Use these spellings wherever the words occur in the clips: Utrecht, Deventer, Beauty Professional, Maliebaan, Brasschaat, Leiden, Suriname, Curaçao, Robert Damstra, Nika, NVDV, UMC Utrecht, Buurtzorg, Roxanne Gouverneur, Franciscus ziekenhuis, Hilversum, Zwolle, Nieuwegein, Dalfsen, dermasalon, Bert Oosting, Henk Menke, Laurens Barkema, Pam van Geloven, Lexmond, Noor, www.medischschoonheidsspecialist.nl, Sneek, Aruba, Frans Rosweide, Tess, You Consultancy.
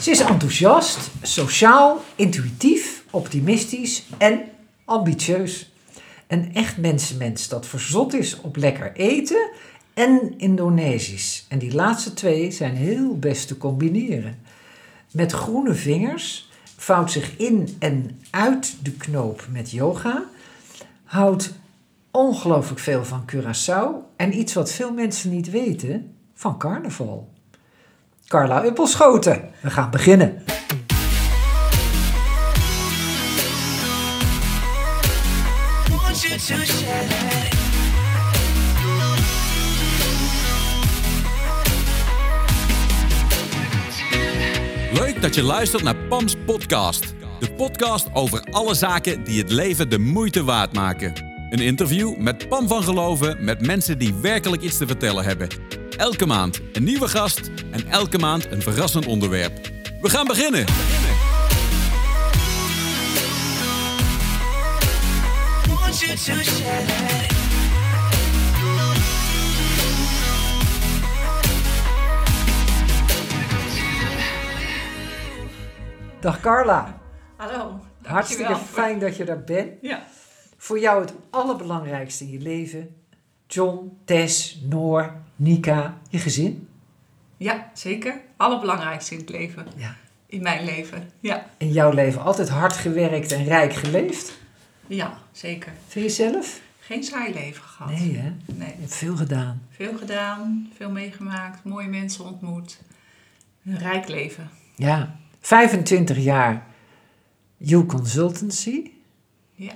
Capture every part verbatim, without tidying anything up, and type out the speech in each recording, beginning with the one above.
Ze is enthousiast, sociaal, intuïtief, optimistisch en ambitieus. Een echt mensenmens dat verzot is op lekker eten en Indonesisch. En die laatste twee zijn heel best te combineren. Met groene vingers, vouwt zich in en uit de knoop met yoga, houdt ongelooflijk veel van Curaçao en iets wat veel mensen niet weten, van carnaval. Carla Oppelschoten, we gaan beginnen. Leuk dat je luistert naar Pam's podcast. De podcast over alle zaken die het leven de moeite waard maken. Een interview met Pam van Geloven met mensen die werkelijk iets te vertellen hebben. Elke maand een nieuwe gast en elke maand een verrassend onderwerp. We gaan beginnen! Dag Carla. Hallo. Hartstikke fijn dat je daar bent. Ja. Voor jou het allerbelangrijkste in je leven. John, Tess, Noor, Nika, je gezin. Ja, zeker. Allerbelangrijkste in het leven. Ja. In mijn leven. Ja. In jouw leven altijd hard gewerkt en rijk geleefd. Ja, zeker. Voor jezelf? Geen saai leven gehad. Nee, hè? Nee. Je hebt veel gedaan. Veel gedaan, veel meegemaakt, mooie mensen ontmoet. Een rijk leven. Ja. vijfentwintig jaar You Consultancy. Ja.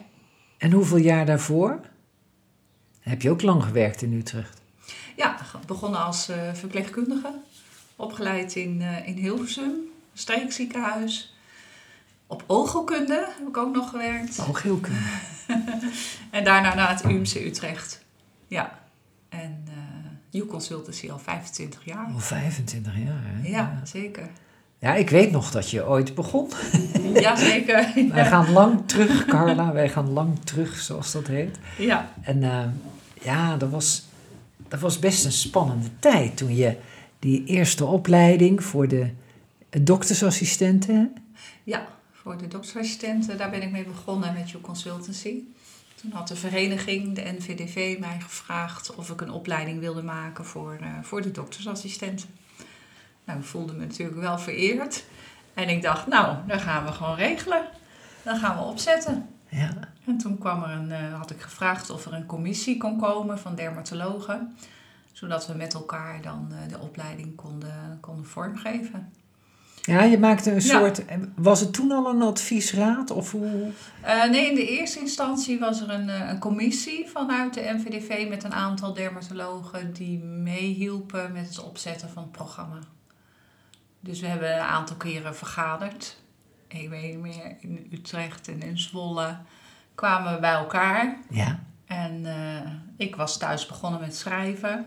En hoeveel jaar daarvoor? Heb je ook lang gewerkt in Utrecht? Ja, begonnen als uh, verpleegkundige. Opgeleid in, uh, in Hilversum, streekziekenhuis. Op oogheelkunde heb ik ook nog gewerkt. Oogheelkunde. En daarna naar het U M C Utrecht. Ja. En uh, You Consultancy al vijfentwintig jaar. Al vijfentwintig jaar, hè? Ja, ja, zeker. Ja, ik weet nog dat je ooit begon. Jazeker. Ja. Wij gaan lang terug, Carla. Wij gaan lang terug, zoals dat heet. Ja. En uh, ja, dat was, dat was best een spannende tijd. Toen je die eerste opleiding voor de doktersassistenten... Ja, voor de doktersassistenten. Daar ben ik mee begonnen met You Consultancy. Toen had de vereniging, de N V D V, mij gevraagd of ik een opleiding wilde maken voor, uh, voor de doktersassistenten. Nou, ik voelde me natuurlijk wel vereerd. En ik dacht, nou, dan gaan we gewoon regelen. Dan gaan we opzetten. Ja. En toen kwam er een, uh, had ik gevraagd of er een commissie kon komen van dermatologen. Zodat we met elkaar dan uh, de opleiding konden, konden vormgeven. Ja, je maakte een soort... Ja. Was het toen al een adviesraad? Of hoe? Uh, nee, in de eerste instantie was er een, een commissie vanuit de N V D V... met een aantal dermatologen die meehielpen met het opzetten van het programma. Dus we hebben een aantal keren vergaderd. Ik weet niet meer, in Utrecht en in Zwolle kwamen we bij elkaar. Ja. En uh, ik was thuis begonnen met schrijven...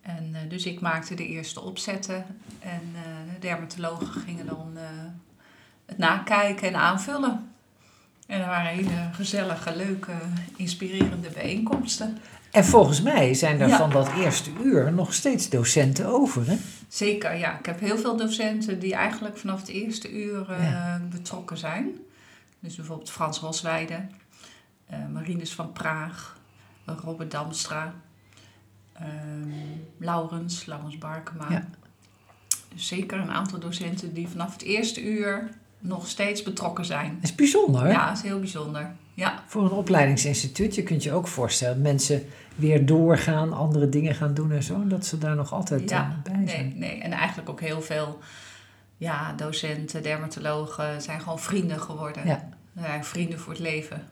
En, uh, dus ik maakte de eerste opzetten en uh, de dermatologen gingen dan uh, het nakijken en aanvullen. En dat waren hele gezellige, leuke, inspirerende bijeenkomsten. En volgens mij zijn er ja. van dat eerste uur nog steeds docenten over, hè? Zeker, ja. Ik heb heel veel docenten die eigenlijk vanaf het eerste uur uh, ja. betrokken zijn. Dus bijvoorbeeld Frans Rosweide, uh, Marinus van Praag, uh, Robert Damstra... Um, Laurens, Laurens Barkema. Ja. Dus zeker een aantal docenten die vanaf het eerste uur nog steeds betrokken zijn. Dat is bijzonder, hè? Ja, dat is heel bijzonder. Ja. Voor een opleidingsinstituut, je kunt je ook voorstellen dat mensen weer doorgaan, andere dingen gaan doen en zo, en dat ze daar nog altijd ja, bij zijn. Nee, nee. En eigenlijk ook heel veel ja, docenten, dermatologen zijn gewoon vrienden geworden. Ja. Ja, vrienden voor het leven.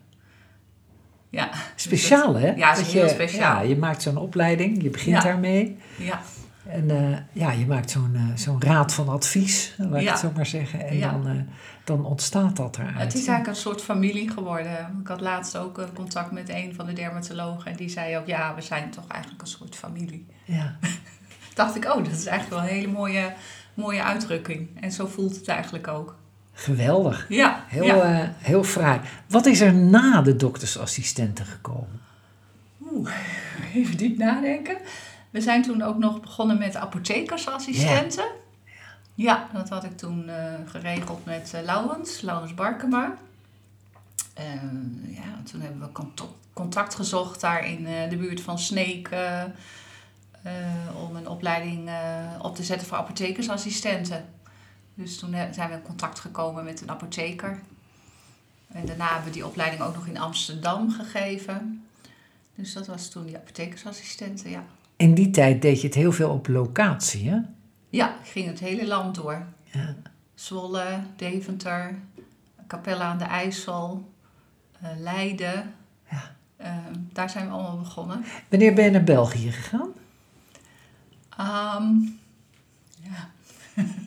Ja, speciaal, dus dat, hè? Ja, dat is heel je, speciaal. Ja, je maakt zo'n opleiding, je begint ja. daarmee. Ja. En uh, ja, je maakt zo'n, uh, zo'n raad van advies, laat ja. ik het zo maar zeggen. En ja. dan, uh, dan ontstaat dat eruit. Het is eigenlijk een soort familie geworden. Ik had laatst ook contact met een van de dermatologen. En die zei ook, ja, we zijn toch eigenlijk een soort familie. Ja. Dacht ik, oh, dat is eigenlijk wel een hele mooie, mooie uitdrukking. En zo voelt het eigenlijk ook. Geweldig. Ja. Heel, ja. Uh, heel fraai. Wat is er na de doktersassistenten gekomen? Oeh, even diep nadenken. We zijn toen ook nog begonnen met apothekersassistenten. Ja. Ja, dat had ik toen uh, geregeld met uh, Laurens, Laurens Barkema. Uh, ja, toen hebben we cont- contact gezocht daar in uh, de buurt van Sneek. Uh, uh, om een opleiding uh, op te zetten voor apothekersassistenten. Dus toen he- zijn we in contact gekomen met een apotheker. En daarna hebben we die opleiding ook nog in Amsterdam gegeven. Dus dat was toen die apothekersassistenten, ja. In die tijd deed je het heel veel op locatie, hè? Ja, ik ging het hele land door. Ja. Zwolle, Deventer, Capelle aan de IJssel, uh, Leiden. Ja. Uh, daar zijn we allemaal begonnen. Wanneer ben je naar België gegaan? Um, ja.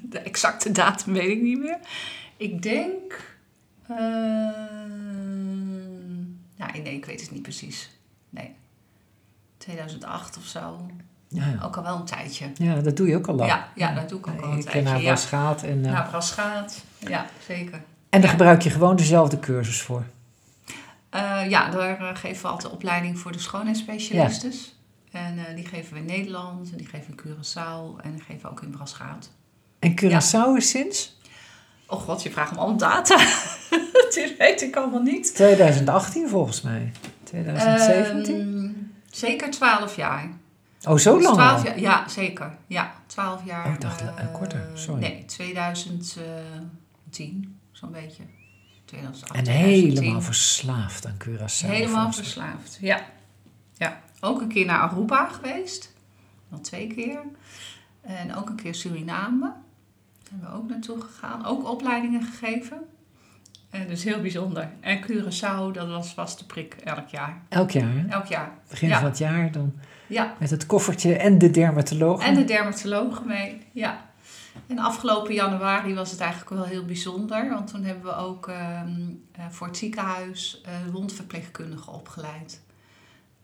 De exacte datum weet ik niet meer. Ik denk... Uh, nou, nee, ik weet het niet precies. Nee. tweeduizend acht of zo. Ja. Ook al wel een tijdje. Ja, dat doe je ook al lang. Ja, ja dat doe ik ook al een ik tijdje. Ik ken naar Brasschaat. Ja. En, uh... Naar Brasschaat, ja, zeker. En daar ja. gebruik je gewoon dezelfde cursus voor? Uh, ja, daar geven we altijd opleiding voor de schoonheidsspecialisten. Ja. En uh, die geven we in Nederland, en die geven we in Curaçao en die geven we ook in Brasschaat. En Curaçao ja. is sinds? Oh god, je vraagt me allemaal data. Dit weet ik allemaal niet. tweeduizend achttien volgens mij. tweeduizend zeventien? Uh, zeker twaalf jaar. Oh, zo lang? Dus twaalf jaar, ja, zeker. Ja, twaalf jaar. Oh, ik dacht uh, korter, sorry. Nee, tweeduizend tien, zo'n beetje. tweeduizend acht, en tweeduizend tien. Helemaal verslaafd aan Curaçao. Helemaal verslaafd, ja. ja. Ook een keer naar Aruba geweest. Wel twee keer. En ook een keer Suriname. Daar zijn we ook naartoe gegaan. Ook opleidingen gegeven. En dus heel bijzonder. En Curaçao, dat was vast de prik elk jaar. Elk jaar, hè? Elk jaar. Begin ja. van het jaar dan. Ja. Met het koffertje en de dermatoloog. En de dermatoloog mee, ja. En afgelopen januari was het eigenlijk wel heel bijzonder. Want toen hebben we ook uh, voor het ziekenhuis uh, wondverpleegkundigen opgeleid.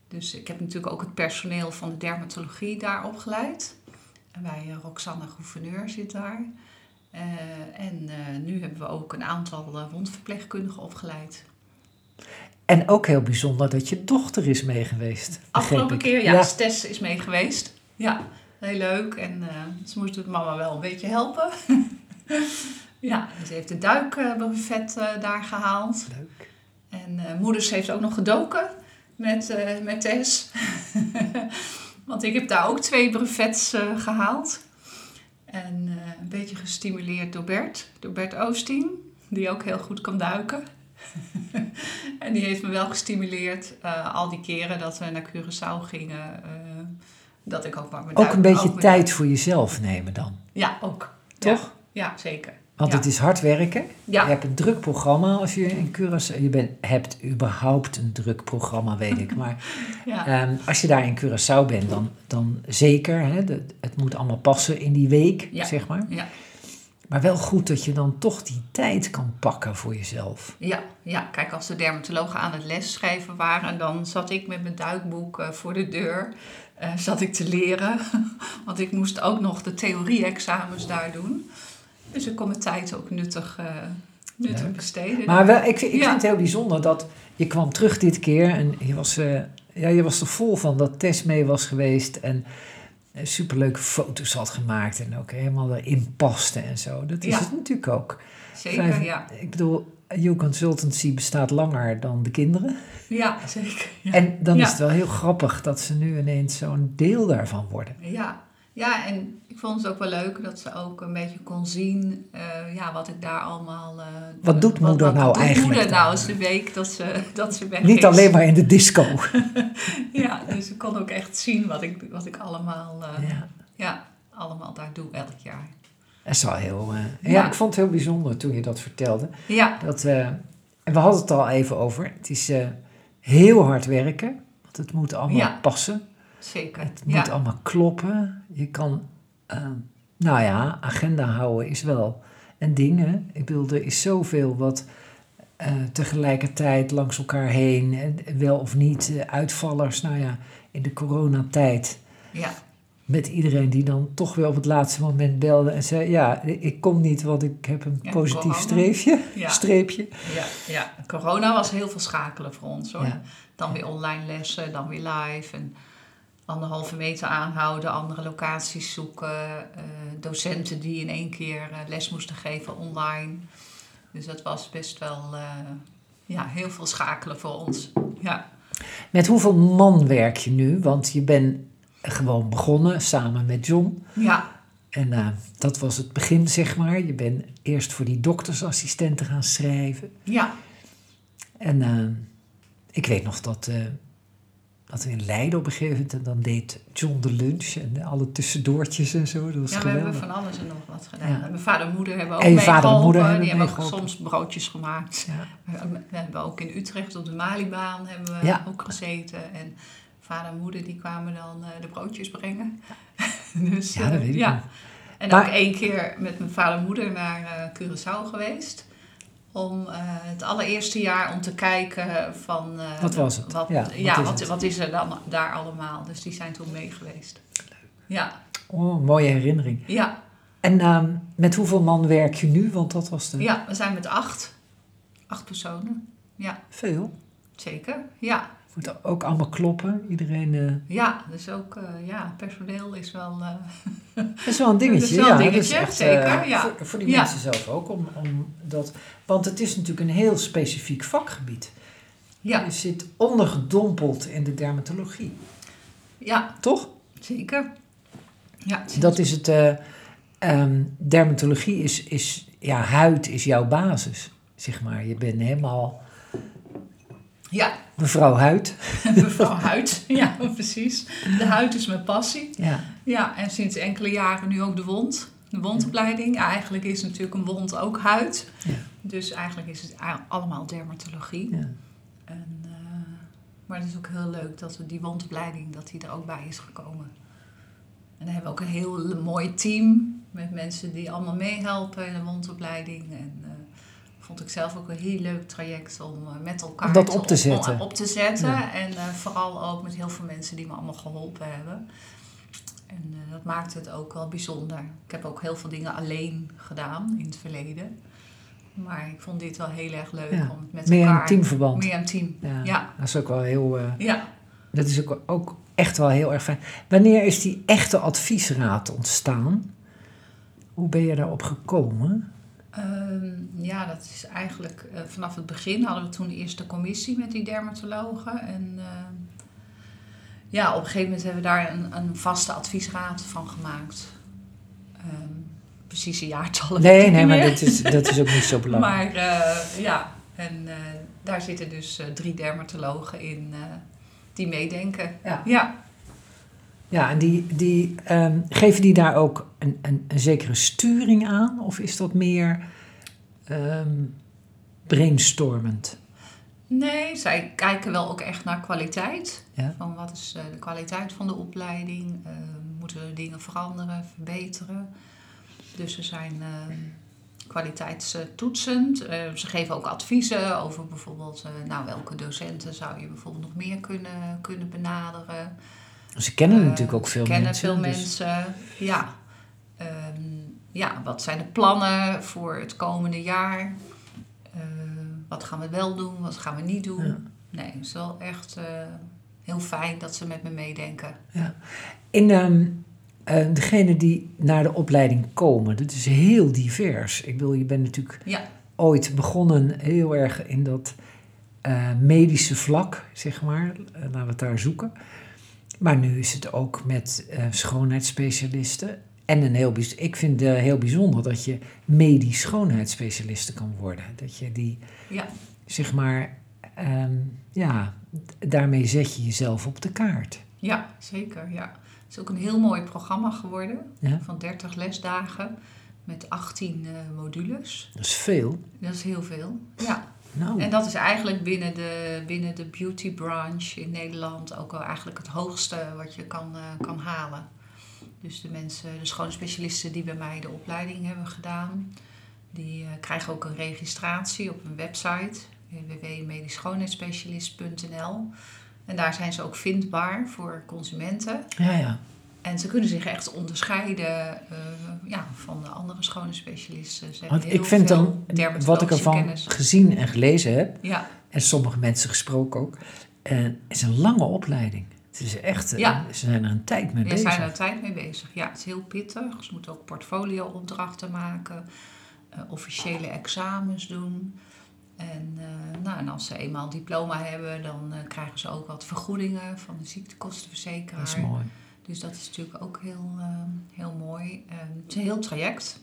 Dus ik heb natuurlijk ook het personeel van de dermatologie daar opgeleid. En bij uh, Roxanne Gouverneur zit daar. Uh, en uh, nu hebben we ook een aantal uh, wondverpleegkundigen opgeleid. En ook heel bijzonder dat je dochter is meegeweest. Afgelopen keer, ja, ja. Tess is meegeweest. Ja, heel leuk. En uh, ze moest de mama wel een beetje helpen. Ja, ze heeft de duikbuffet uh, daar gehaald. Leuk. En uh, moeders heeft ook nog gedoken met, uh, met Tess. Want ik heb daar ook twee buffets uh, gehaald. En uh, een beetje gestimuleerd door Bert, door Bert Oosting, die ook heel goed kan duiken. En die heeft me wel gestimuleerd uh, al die keren dat we naar Curaçao gingen. Uh, dat ik ook maar met duiken. Ook een beetje ook tijd duiken. Voor jezelf nemen dan. Ja, ook. Toch? Ja, ja zeker. Want ja. het is hard werken. Ja. Je hebt een druk programma als je in Curaçao... Je bent, hebt überhaupt een druk programma, weet ik. Maar ja. um, als je daar in Curaçao bent, dan, dan zeker. Hè, de, het moet allemaal passen in die week, ja. zeg maar. Ja. Maar wel goed dat je dan toch die tijd kan pakken voor jezelf. Ja, ja. Kijk, als de dermatologen aan het lesgeven waren... dan zat ik met mijn duikboek uh, voor de deur uh, zat ik te leren. Want ik moest ook nog de theorie-examens daar doen... Dus ik kon mijn tijd ook nuttig, uh, nuttig besteden. Maar wel, ik, ik ja. vind het heel bijzonder dat je kwam terug dit keer. En je was, uh, ja, je was er vol van dat Tess mee was geweest. En uh, superleuke foto's had gemaakt. En ook helemaal erin paste en zo. Dat is ja. het natuurlijk ook. Zeker, Vijf, ja. Ik bedoel, You Consultancy bestaat langer dan de kinderen. Ja, zeker. Ja. En dan ja. is het wel heel grappig dat ze nu ineens zo'n deel daarvan worden. Ja. Ja, en ik vond het ook wel leuk dat ze ook een beetje kon zien uh, ja, wat ik daar allemaal... Uh, wat doet moeder wat, wat nou doet eigenlijk? Moeder nou is de week dat ze, dat ze weg Niet is. Alleen maar in de disco. Ja, dus ik kon ook echt zien wat ik, wat ik allemaal, uh, ja. Ja, allemaal daar doe elk jaar. Dat is wel heel... Uh, ja, ja, ik vond het heel bijzonder toen je dat vertelde. Ja. Dat, uh, en we hadden het al even over. Het is uh, heel hard werken, want het moet allemaal ja. passen. Zeker. Het moet ja. allemaal kloppen. Je kan, uh, nou ja, agenda houden is wel een ding. Hè? Ik bedoel, er is zoveel wat uh, tegelijkertijd langs elkaar heen, wel of niet, uh, uitvallers. Nou ja, in de coronatijd. Ja. Met iedereen die dan toch wel op het laatste moment belde en zei... ja, ik kom niet, want ik heb een ja, positief corona. streepje. Ja. streepje. Ja, ja, corona was heel veel schakelen voor ons, hoor. Ja. Dan weer online lessen, dan weer live en... anderhalve meter aanhouden, andere locaties zoeken, uh, docenten die in één keer uh, les moesten geven online. Dus dat was best wel uh, ja, heel veel schakelen voor ons. Ja. Met hoeveel man werk je nu? Want je bent gewoon begonnen samen met John. Ja. En uh, dat was het begin, zeg maar. Je bent eerst voor die doktersassistenten gaan schrijven. Ja. En uh, ik weet nog dat... Uh, Dat we in Leiden op een gegeven moment, en dan deed John de lunch en alle tussendoortjes en zo. Dat was ja, we geweldig. Hebben van alles en nog wat gedaan. Ja. En mijn vader en moeder hebben ook en vader en moeder hebben Die hebben ook geholpen. Soms broodjes gemaakt. Ja. We hebben ook in Utrecht op de Maliebaan hebben we ja. ook gezeten. En vader en moeder die kwamen dan de broodjes brengen. dus, ja, dat weet ik ja. nog. En maar, ook één keer met mijn vader en moeder naar Curaçao geweest. Om uh, het allereerste jaar om te kijken van... Uh, wat was het? Wat, ja, wat, ja is wat, het? wat is er dan daar allemaal? Dus die zijn toen mee geweest. Leuk. Ja. Oh, mooie herinnering. Ja. En uh, met hoeveel man werk je nu? Want dat was de... Ja, we zijn met acht. Acht personen. Ja. Veel. Zeker, ja. Moet ook allemaal kloppen. Iedereen... Uh... Ja, dus ook uh, ja, personeel is wel... Uh... Dat is wel een dingetje. Dat is wel een dingetje, ja, dat is echt, zeker. Uh, ja. voor, voor die ja. mensen zelf ook. Om, om dat, want het is natuurlijk een heel specifiek vakgebied. Ja. Je zit ondergedompeld in de dermatologie. Ja. Toch? Zeker. Ja, zeker. Dat is het... Uh, um, dermatologie is, is... Ja, huid is jouw basis. Zeg maar. Je bent helemaal... Ja. Mevrouw Huid. Mevrouw Huid, ja, precies. De huid is mijn passie. Ja. Ja, en sinds enkele jaren nu ook de wond. De wondopleiding. Ja, eigenlijk is natuurlijk een wond ook huid. Ja. Dus eigenlijk is het allemaal dermatologie. Ja. En, uh, maar het is ook heel leuk dat we die wondopleiding, dat die er ook bij is gekomen. En dan hebben we ook een heel mooi team met mensen die allemaal meehelpen in de wondopleiding. En, uh, vond ik zelf ook een heel leuk traject om met elkaar dat op te zetten. Om, om op te zetten. Ja. En uh, vooral ook met heel veel mensen die me allemaal geholpen hebben. En uh, dat maakt het ook wel bijzonder. Ik heb ook heel veel dingen alleen gedaan in het verleden. Maar ik vond dit wel heel erg leuk ja. om het met meer elkaar... Meer een teamverband. Meer een team, ja. ja. Dat is ook wel heel... Uh, ja. Dat is ook, ook echt wel heel erg fijn. Wanneer is die echte adviesraad ontstaan? Hoe ben je daarop gekomen? Um, ja, dat is eigenlijk... Uh, vanaf het begin hadden we toen de eerste commissie met die dermatologen. En uh, ja, op een gegeven moment hebben we daar een, een vaste adviesraad van gemaakt. Um, precieze jaartallen. Nee, nee, maar dat is, dat is ook niet zo belangrijk. maar uh, ja, en uh, daar zitten dus uh, drie dermatologen in uh, die meedenken. Ja. ja. Ja, en die, die, um, geven die daar ook een, een, een zekere sturing aan? Of is dat meer um, brainstormend? Nee, zij kijken wel ook echt naar kwaliteit. Ja. Van wat is uh, de kwaliteit van de opleiding? Uh, moeten we dingen veranderen, verbeteren? Dus ze zijn uh, kwaliteitstoetsend. Uh, ze geven ook adviezen over bijvoorbeeld... Uh, nou, welke docenten zou je bijvoorbeeld nog meer kunnen, kunnen benaderen... Ze kennen uh, natuurlijk ook veel kennen mensen. Kennen veel dus. mensen, ja. Um, ja. Wat zijn de plannen voor het komende jaar? Uh, wat gaan we wel doen, wat gaan we niet doen? Ja. Nee, het is wel echt uh, heel fijn dat ze met me meedenken. Ja. En um, uh, degenen die naar de opleiding komen, dat is heel divers. Ik bedoel, je bent natuurlijk ja. ooit begonnen heel erg in dat uh, medische vlak, zeg maar. Uh, laten we het daar zoeken. Maar nu is het ook met uh, schoonheidsspecialisten. En een heel bijz- ik vind het uh, heel bijzonder dat je medisch schoonheidsspecialiste kan worden. Dat je die, ja. zeg maar, um, ja, daarmee zet je jezelf op de kaart. Ja, zeker, ja. Het is ook een heel mooi programma geworden ja? van dertig lesdagen met achttien uh, modules. Dat is veel. Dat is heel veel, ja. Nou. En dat is eigenlijk binnen de, binnen de beauty branche in Nederland ook wel eigenlijk het hoogste wat je kan, uh, kan halen. Dus de mensen, de schoonspecialisten die bij mij de opleiding hebben gedaan, die uh, krijgen ook een registratie op een website, w w w punt medisch schoonheidsspecialist punt n l. En daar zijn ze ook vindbaar voor consumenten. Ja, ja. En ze kunnen zich echt onderscheiden uh, ja, van de andere schone specialisten. Ze Want ik vind dan, wat ik ervan kennis. gezien en gelezen heb... Ja. en sommige mensen gesproken ook... Uh, is een lange opleiding. Het is echt, ja. Ze zijn er een tijd mee ja, bezig. Ze zijn er een tijd mee bezig, ja. Het is heel pittig. Ze moeten ook portfolio-opdrachten maken, uh, officiële examens doen. En, uh, nou, en als ze eenmaal een diploma hebben, dan uh, krijgen ze ook wat vergoedingen van de ziektekostenverzekeraar. Dat is mooi. Dus dat is natuurlijk ook heel, uh, heel mooi. Uh, het is een heel traject.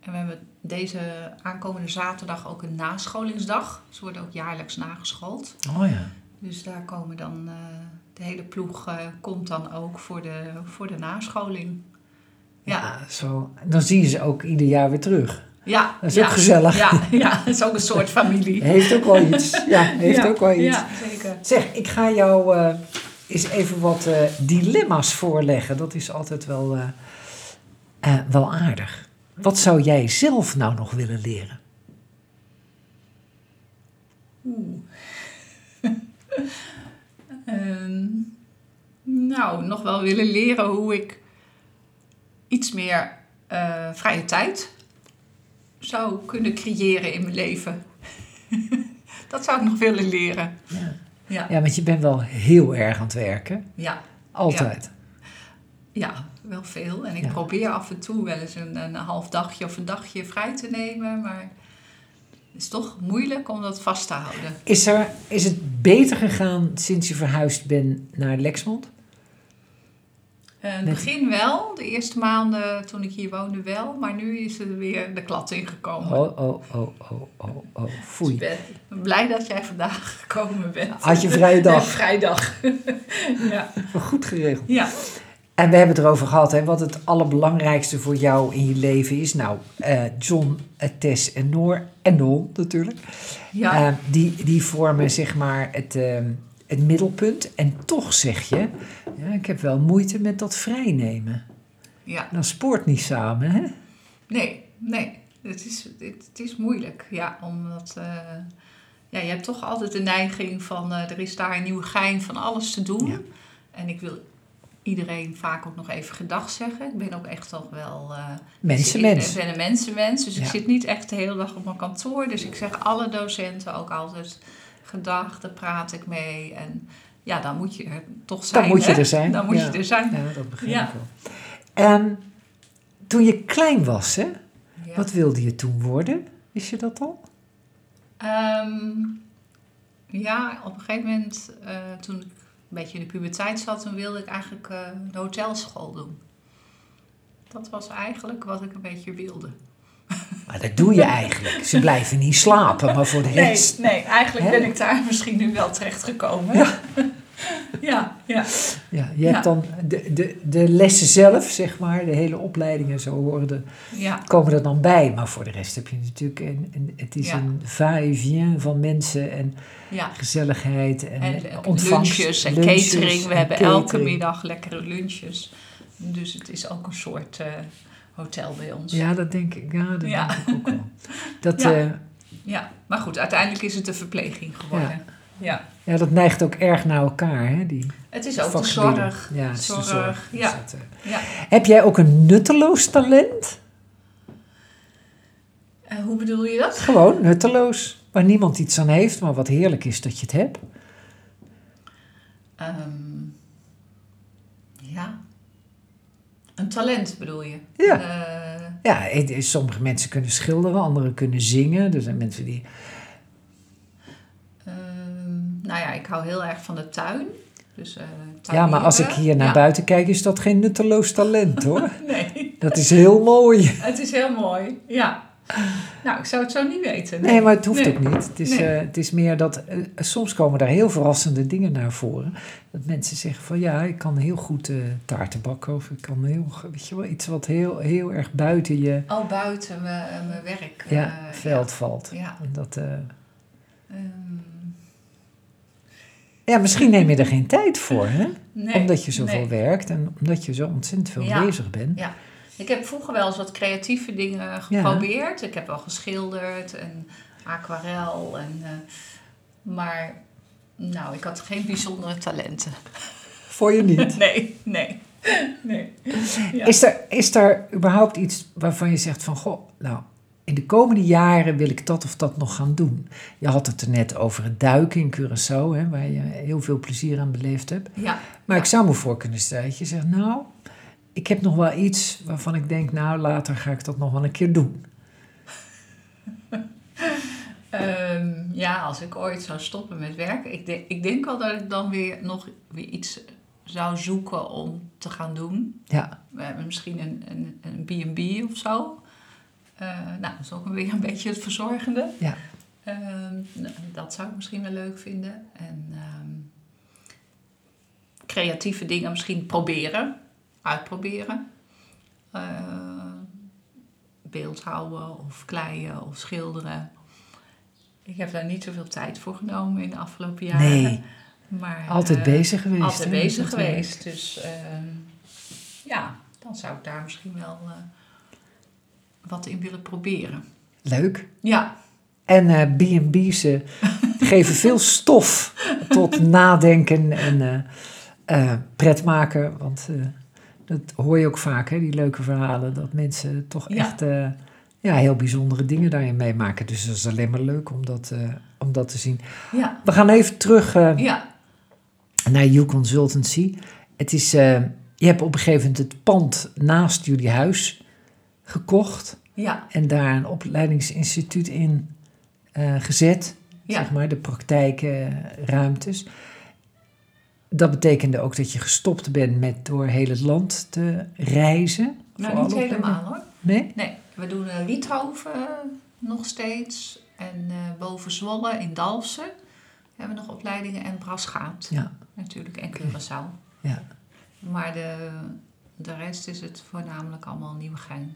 En we hebben deze aankomende zaterdag ook een nascholingsdag. Ze worden ook jaarlijks nageschoold. Oh ja. Dus daar komen dan... Uh, de hele ploeg uh, komt dan ook voor de, voor de nascholing. Ja, ja zo, dan zie je ze ook ieder jaar weer terug. Ja. Dat is ja, ook gezellig. Ja, ja, dat is ook een soort familie. Heeft ook wel iets. Ja, heeft ja, ook wel iets. Ja, zeker. Zeg, ik ga jou uh, eens even wat uh, dilemma's voorleggen. Dat is altijd wel, uh, uh, wel aardig. Wat zou jij zelf nou nog willen leren? Oeh... Um, nou, nog wel willen leren hoe ik iets meer uh, vrije tijd zou kunnen creëren in mijn leven. Dat zou ik nog willen leren. Ja. Ja. Ja, want je bent wel heel erg aan het werken. Ja. Altijd. Ja, ja wel veel. En ik ja. probeer af en toe wel eens een, een half dagje of een dagje vrij te nemen, maar... Het is toch moeilijk om dat vast te houden. Is, er, is het beter gegaan sinds je verhuisd bent naar Lexmond? In uh, het begin wel. De eerste maanden toen ik hier woonde wel. Maar nu is er weer de klad ingekomen. Oh, oh, oh, oh, oh, oh. Foei. Dus ik ben blij dat jij vandaag gekomen bent. Had je vrije dag? Vrijdag. Ja. Goed geregeld. Ja. En we hebben het erover gehad, hè, wat het allerbelangrijkste voor jou in je leven is. Nou, uh, John, uh, Tess en Noor, en Don natuurlijk. Ja. Uh, die, die vormen zeg maar het, uh, het middelpunt. En toch zeg je, ja, ik heb wel moeite met dat vrijnemen. Ja. Dan spoort niet samen, hè? Nee, nee. Het is, het, het is moeilijk, ja, omdat... Uh, ja, je hebt toch altijd de neiging van, uh, er is daar een Nieuwegein van alles te doen. Ja. En ik wil... iedereen vaak ook nog even gedag zeggen. Ik ben ook echt toch wel... Uh, mensenmens. Ik ben een mensenmens, dus ja. Ik zit niet echt de hele dag op mijn kantoor. Dus ik zeg alle docenten ook altijd gedag, daar praat ik mee. En ja, dan moet je er toch zijn. Dan moet je hè? er zijn. Dan moet ja. je er zijn. Ja, dat begrijp ja. ik wel. Um, toen je klein was, hè? Ja. Wat wilde je toen worden? Wist je dat al? Um, ja, op een gegeven moment uh, toen ik... een beetje in de puberteit zat, dan wilde ik eigenlijk uh, de hotelschool doen. Dat was eigenlijk wat ik een beetje wilde. Maar dat doe je eigenlijk. Ze blijven niet slapen, maar voor de rest... Nee, nee eigenlijk Hè? ben ik daar misschien nu wel terechtgekomen. Ja. ja, ja. ja. Je hebt ja. dan de, de, de lessen zelf, zeg maar, de hele opleidingen zo horen, ja. komen er dan bij. Maar voor de rest heb je natuurlijk, een, een, het is ja. een va-et-vient van mensen en ja. gezelligheid en, en ontvangst. Lunches en lunches, catering. We en hebben catering. Elke middag lekkere lunches. Dus het is ook een soort uh, hotel bij ons. Ja, dat denk ik, ja, dat ja. denk ik ook wel. Dat, ja. Uh, ja, maar goed, uiteindelijk is het een verpleging geworden. Ja. Ja. ja, dat neigt ook erg naar elkaar. Hè, die het is ook de zorg. Ja, het zorg. Is de zorg. Ja. Is dat, uh. ja. Heb jij ook een nutteloos talent? Uh, hoe bedoel je dat? Gewoon nutteloos. Waar niemand iets aan heeft, maar wat heerlijk is dat je het hebt. Um, ja. Een talent bedoel je? Ja. Uh. ja, sommige mensen kunnen schilderen, anderen kunnen zingen. Er zijn mensen die... Nou ja, ik hou heel erg van de tuin. Dus, uh, ja, maar als ik hier naar ja. buiten kijk, is dat geen nutteloos talent, hoor. Nee. Dat is heel mooi. Het is heel mooi, ja. Nou, ik zou het zo niet weten. Nee, nee maar het hoeft nee. ook niet. Het is, nee. uh, het is meer dat... Uh, soms komen daar heel verrassende dingen naar voren. Dat mensen zeggen van, ja, ik kan heel goed uh, taarten bakken. Of ik kan heel... Weet je wel, iets wat heel, heel erg buiten je... Oh, buiten mijn, mijn werk. Ja, uh, veld ja. valt. Ja. En dat... Uh, um. Ja, misschien neem je er geen tijd voor, hè? Nee, omdat je zoveel nee. werkt en omdat je zo ontzettend veel ja, bezig bent. Ja. Ik heb vroeger wel eens wat creatieve dingen geprobeerd. Ja. Ik heb wel geschilderd en aquarel. En, uh, maar nou, ik had geen bijzondere talenten. Voor je niet? Nee, nee. nee. Ja. Is er, is er überhaupt iets waarvan je zegt van... Goh, nou, in de komende jaren wil ik dat of dat nog gaan doen. Je had het er net over het duiken in Curaçao, hè, waar je heel veel plezier aan beleefd hebt. Ja. Maar ik zou me voor kunnen stellen dat je zegt, nou, ik heb nog wel iets waarvan ik denk, nou, later ga ik dat nog wel een keer doen. um, ja, als ik ooit zou stoppen met werken, ik denk, ik denk wel dat ik dan weer nog weer iets zou zoeken om te gaan doen. Ja. We hebben misschien een, een, een B en B of zo. Uh, nou, dat is ook weer een beetje het verzorgende. Ja. Uh, nou, dat zou ik misschien wel leuk vinden. En uh, creatieve dingen misschien proberen, uitproberen. Uh, beeldhouden of kleien of schilderen. Ik heb daar niet zoveel tijd voor genomen in de afgelopen jaren. Nee, maar, altijd uh, bezig geweest. Altijd hè? bezig dat geweest. Werkt. Dus uh, ja, dan zou ik daar misschien wel... Uh, wat in willen proberen. Leuk. Ja. En uh, B en B's uh, geven veel stof tot nadenken en uh, uh, pret maken. Want uh, dat hoor je ook vaak, hè, die leuke verhalen. Dat mensen toch ja. echt uh, ja, heel bijzondere dingen daarin meemaken. Dus dat is alleen maar leuk om dat, uh, om dat te zien. Ja. We gaan even terug uh, ja. naar You Consultancy. Het is, uh, je hebt op een gegeven moment het pand naast jullie huis gekocht ja. en daar een opleidingsinstituut in uh, gezet, ja. zeg maar, de praktijkruimtes. Uh, dat betekende ook dat je gestopt bent met door heel het land te reizen? Nou, niet helemaal hoor. Nee? Nee, we doen uh, Riethoven uh, nog steeds en uh, boven Zwolle in Dalfsen hebben we nog opleidingen en Brasschaat ja. natuurlijk en Curaçao. Ja. Maar de... De rest is het voornamelijk allemaal Nieuwegein.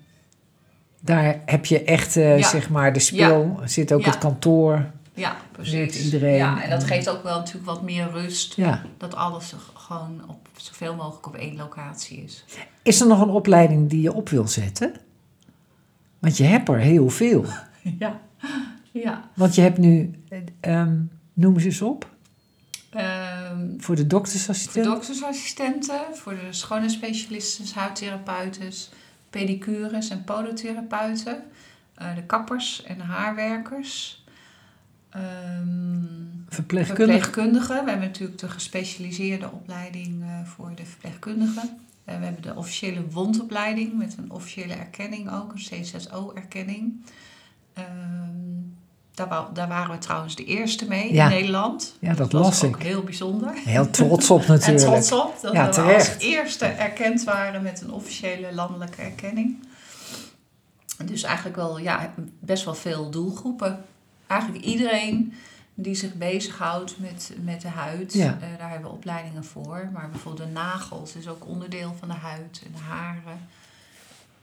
Daar heb je echt, uh, ja. zeg maar, de spil. Ja. Zit ook ja. het kantoor. Ja, precies. Iedereen. Ja, en dat geeft ook wel natuurlijk wat meer rust. Ja. Dat alles gewoon op zoveel mogelijk op één locatie is. Is er nog een opleiding die je op wil zetten? Want je hebt er heel veel. ja. ja. Want je hebt nu, um, noem ze eens op. Um, voor de doktersassistenten? Voor doktersassistenten, voor de schoonheidsspecialisten, huidtherapeuten, pedicures en podotherapeuten, uh, de kappers en de haarwerkers, um, verpleegkundigen. verpleegkundigen. We hebben natuurlijk de gespecialiseerde opleiding uh, voor de verpleegkundigen. Uh, we hebben de officiële wondopleiding met een officiële erkenning ook, een C Z O-erkenning. Um, Daar waren we trouwens de eerste mee ja. in Nederland. Ja, dat, dat was las ook ik. Heel bijzonder. Heel trots op natuurlijk. En trots op dat ja, we terecht. Als eerste erkend waren met een officiële landelijke erkenning. Dus eigenlijk wel ja, best wel veel doelgroepen. Eigenlijk iedereen die zich bezighoudt met, met de huid. Ja. Uh, daar hebben we opleidingen voor. Maar bijvoorbeeld de nagels is ook onderdeel van de huid en de haren.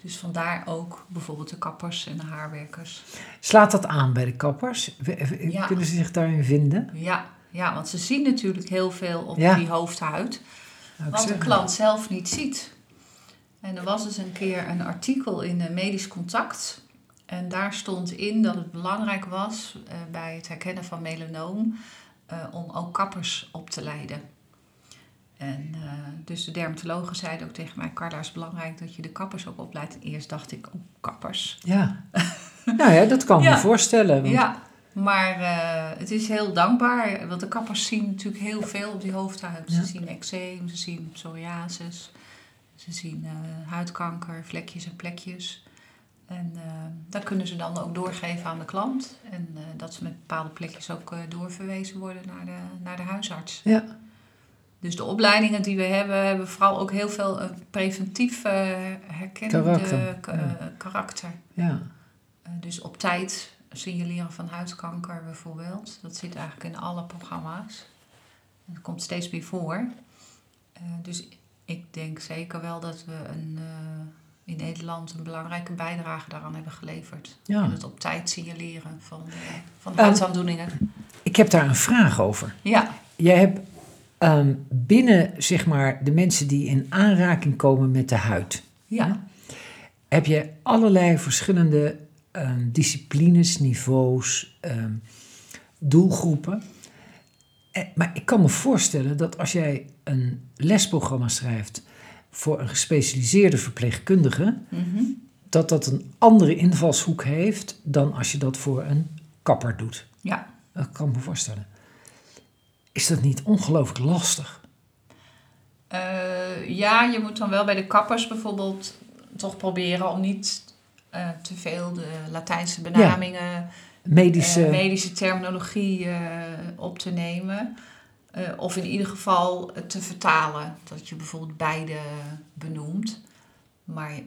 Dus vandaar ook bijvoorbeeld de kappers en de haarwerkers. Slaat dat aan bij de kappers? Ja. Kunnen ze zich daarin vinden? Ja, ja, want ze zien natuurlijk heel veel op ja. die hoofdhuid. Wat de klant zelf niet ziet. En er was dus een keer een artikel in de Medisch Contact. En daar stond in dat het belangrijk was uh, bij het herkennen van melanoom... Uh, om ook kappers op te leiden. En uh, dus de dermatologen zeiden ook tegen mij... Carla, is belangrijk dat je de kappers ook opleidt. En eerst dacht ik, oh, kappers. Ja, nou ja, dat kan ik ja. me voorstellen. Want... Ja, maar uh, het is heel dankbaar. Want de kappers zien natuurlijk heel veel op die hoofdhuid. Ja. Ze zien eczeem, ze zien psoriasis. Ze zien uh, huidkanker, vlekjes en plekjes. En uh, dat kunnen ze dan ook doorgeven aan de klant. En uh, dat ze met bepaalde plekjes ook uh, doorverwezen worden naar de, naar de huisarts. Ja. Dus de opleidingen die we hebben, hebben vooral ook heel veel preventief uh, herkennende karakter. K- ja. karakter. Ja. Uh, dus op tijd signaleren van huidkanker bijvoorbeeld. Dat zit eigenlijk in alle programma's. Dat komt steeds meer voor. Uh, dus ik denk zeker wel dat we een, uh, in Nederland een belangrijke bijdrage daaraan hebben geleverd. Ja. En het op tijd signaleren van, uh, van huidaandoeningen. Uh, ik heb daar een vraag over. Ja. Jij hebt... Um, binnen, zeg maar, de mensen die in aanraking komen met de huid... Ja. Hè, heb je allerlei verschillende um, disciplines, niveaus, um, doelgroepen. En, maar ik kan me voorstellen dat als jij een lesprogramma schrijft... voor een gespecialiseerde verpleegkundige... Mm-hmm. dat dat een andere invalshoek heeft dan als je dat voor een kapper doet. Ja. Dat kan ik me voorstellen. Is dat niet ongelooflijk lastig? Uh, ja, je moet dan wel bij de kappers bijvoorbeeld toch proberen om niet uh, te veel de Latijnse benamingen, ja, medische... Uh, medische terminologie uh, op te nemen. Uh, of in ieder geval uh, te vertalen. Dat je bijvoorbeeld beide benoemt. Maar uh,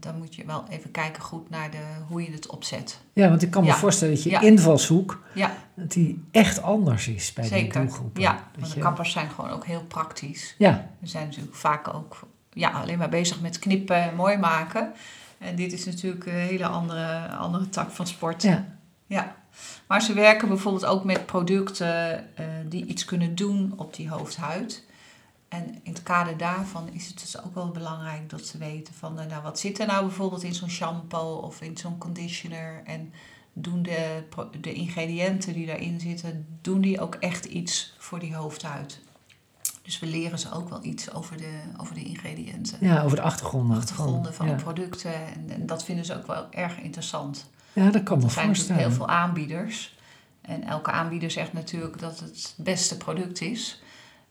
dan moet je wel even kijken goed naar de, hoe je het opzet. Ja, want ik kan me ja. voorstellen dat je ja. invalshoek... Ja. dat die echt anders is bij Zeker. die doelgroepen. Ja, want je... de kappers zijn gewoon ook heel praktisch. Ja. We zijn natuurlijk vaak ook ja, alleen maar bezig met knippen en mooi maken. En dit is natuurlijk een hele andere, andere tak van sport. Ja. ja. Maar ze werken bijvoorbeeld ook met producten uh, die iets kunnen doen op die hoofdhuid. En in het kader daarvan is het dus ook wel belangrijk dat ze weten van... nou, wat zit er nou bijvoorbeeld in zo'n shampoo of in zo'n conditioner? En doen de, de ingrediënten die daarin zitten, doen die ook echt iets voor die hoofdhuid? Dus we leren ze ook wel iets over de, over de ingrediënten. Ja, over de achtergronden. Achtergronden van ja. de producten. En, en dat vinden ze ook wel erg interessant. Ja, dat kan me voorstellen. Er zijn natuurlijk heel veel aanbieders. En elke aanbieder zegt natuurlijk dat het beste product is...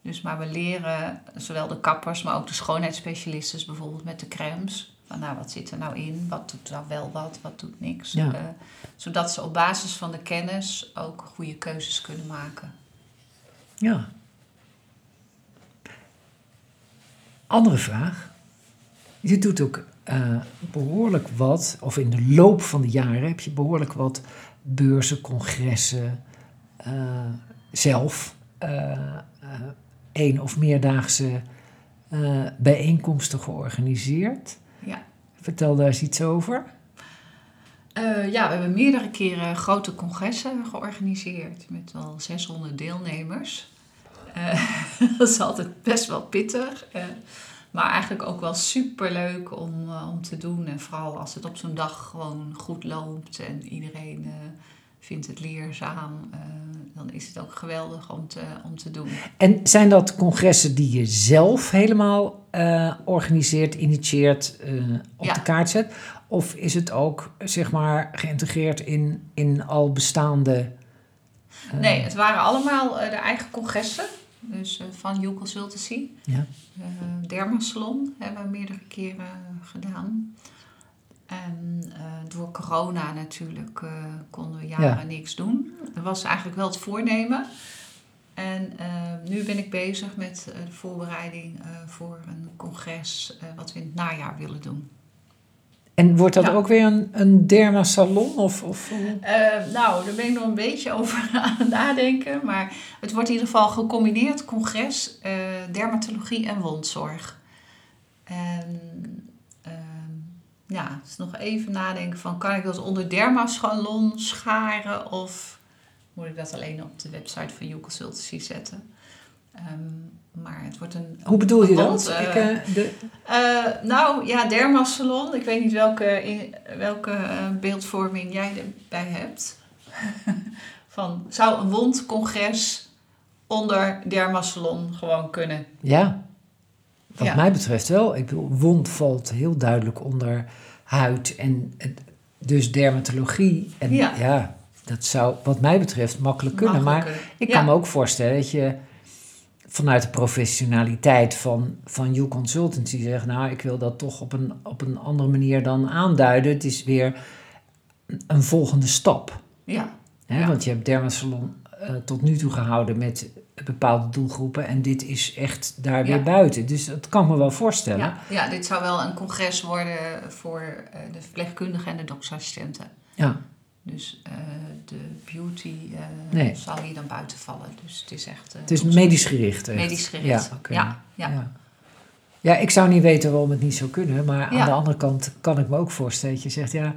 Dus maar we leren zowel de kappers, maar ook de schoonheidsspecialisten bijvoorbeeld met de crèmes. Van nou, wat zit er nou in? Wat doet nou wel wat? Wat doet niks? Ja. Uh, zodat ze op basis van de kennis ook goede keuzes kunnen maken. Ja. Andere vraag. Je doet ook uh, behoorlijk wat, of in de loop van de jaren heb je behoorlijk wat beurzen, congressen, uh, zelf... Uh, één of meerdaagse uh, bijeenkomsten georganiseerd. Ja. Vertel daar eens iets over. Uh, ja, we hebben meerdere keren grote congressen georganiseerd met wel zeshonderd deelnemers. Uh, dat is altijd best wel pittig, uh, maar eigenlijk ook wel superleuk om, uh, om te doen. En vooral als het op zo'n dag gewoon goed loopt en iedereen... Uh, vindt het leerzaam, uh, dan is het ook geweldig om te, om te doen. En zijn dat congressen die je zelf helemaal uh, organiseert, initieert, uh, op ja. de kaart zet? Of is het ook, zeg maar, geïntegreerd in, in al bestaande... Uh... Nee, het waren allemaal uh, de eigen congressen. Dus uh, van You Consultancy. Ja. Uh, dermasalon hebben we meerdere keren gedaan. En uh, door corona natuurlijk uh, konden we jaren ja. niks doen. Dat was eigenlijk wel het voornemen. En uh, nu ben ik bezig met uh, de voorbereiding uh, voor een congres uh, wat we in het najaar willen doen. En wordt dat ja. ook weer een, een dermasalon? Of, of... Uh, nou, daar ben ik nog een beetje over aan het nadenken. Maar het wordt in ieder geval gecombineerd congres, uh, dermatologie en wondzorg. En... Ja, dus nog even nadenken van... kan ik dat onder dermasalon scharen... of moet ik dat alleen op de website van You Consultancy zetten? Um, maar het wordt een... Hoe bedoel een je rond, dat? Uh, ik, uh, de... uh, nou, ja, dermasalon. Ik weet niet welke, in, welke uh, beeldvorming jij erbij hebt. Van, zou een wondcongres onder dermasalon gewoon kunnen? Ja. Wat ja. mij betreft wel. Ik bedoel, wond valt heel duidelijk onder huid en dus dermatologie. En ja, ja dat zou wat mij betreft makkelijk kunnen. Makkelijk. Maar ik ja. kan me ook voorstellen dat je vanuit de professionaliteit van, van You Consultancy zegt... nou, ik wil dat toch op een, op een andere manier dan aanduiden. Het is weer een volgende stap. Ja. He, ja. Want je hebt dermasalon uh, tot nu toe gehouden met... bepaalde doelgroepen en dit is echt daar weer ja. buiten. Dus dat kan ik me wel voorstellen. Ja. ja, dit zou wel een congres worden voor de verpleegkundigen en de doktersassistenten. Ja. Dus uh, de beauty uh, nee. zal hier dan buiten vallen. Dus het is echt... Uh, het is medisch gericht. Echt. Medisch gericht, ja, okay. ja, ja. ja. Ja, ik zou niet weten waarom het niet zou kunnen, maar ja. aan de andere kant kan ik me ook voorstellen dat je zegt, ja...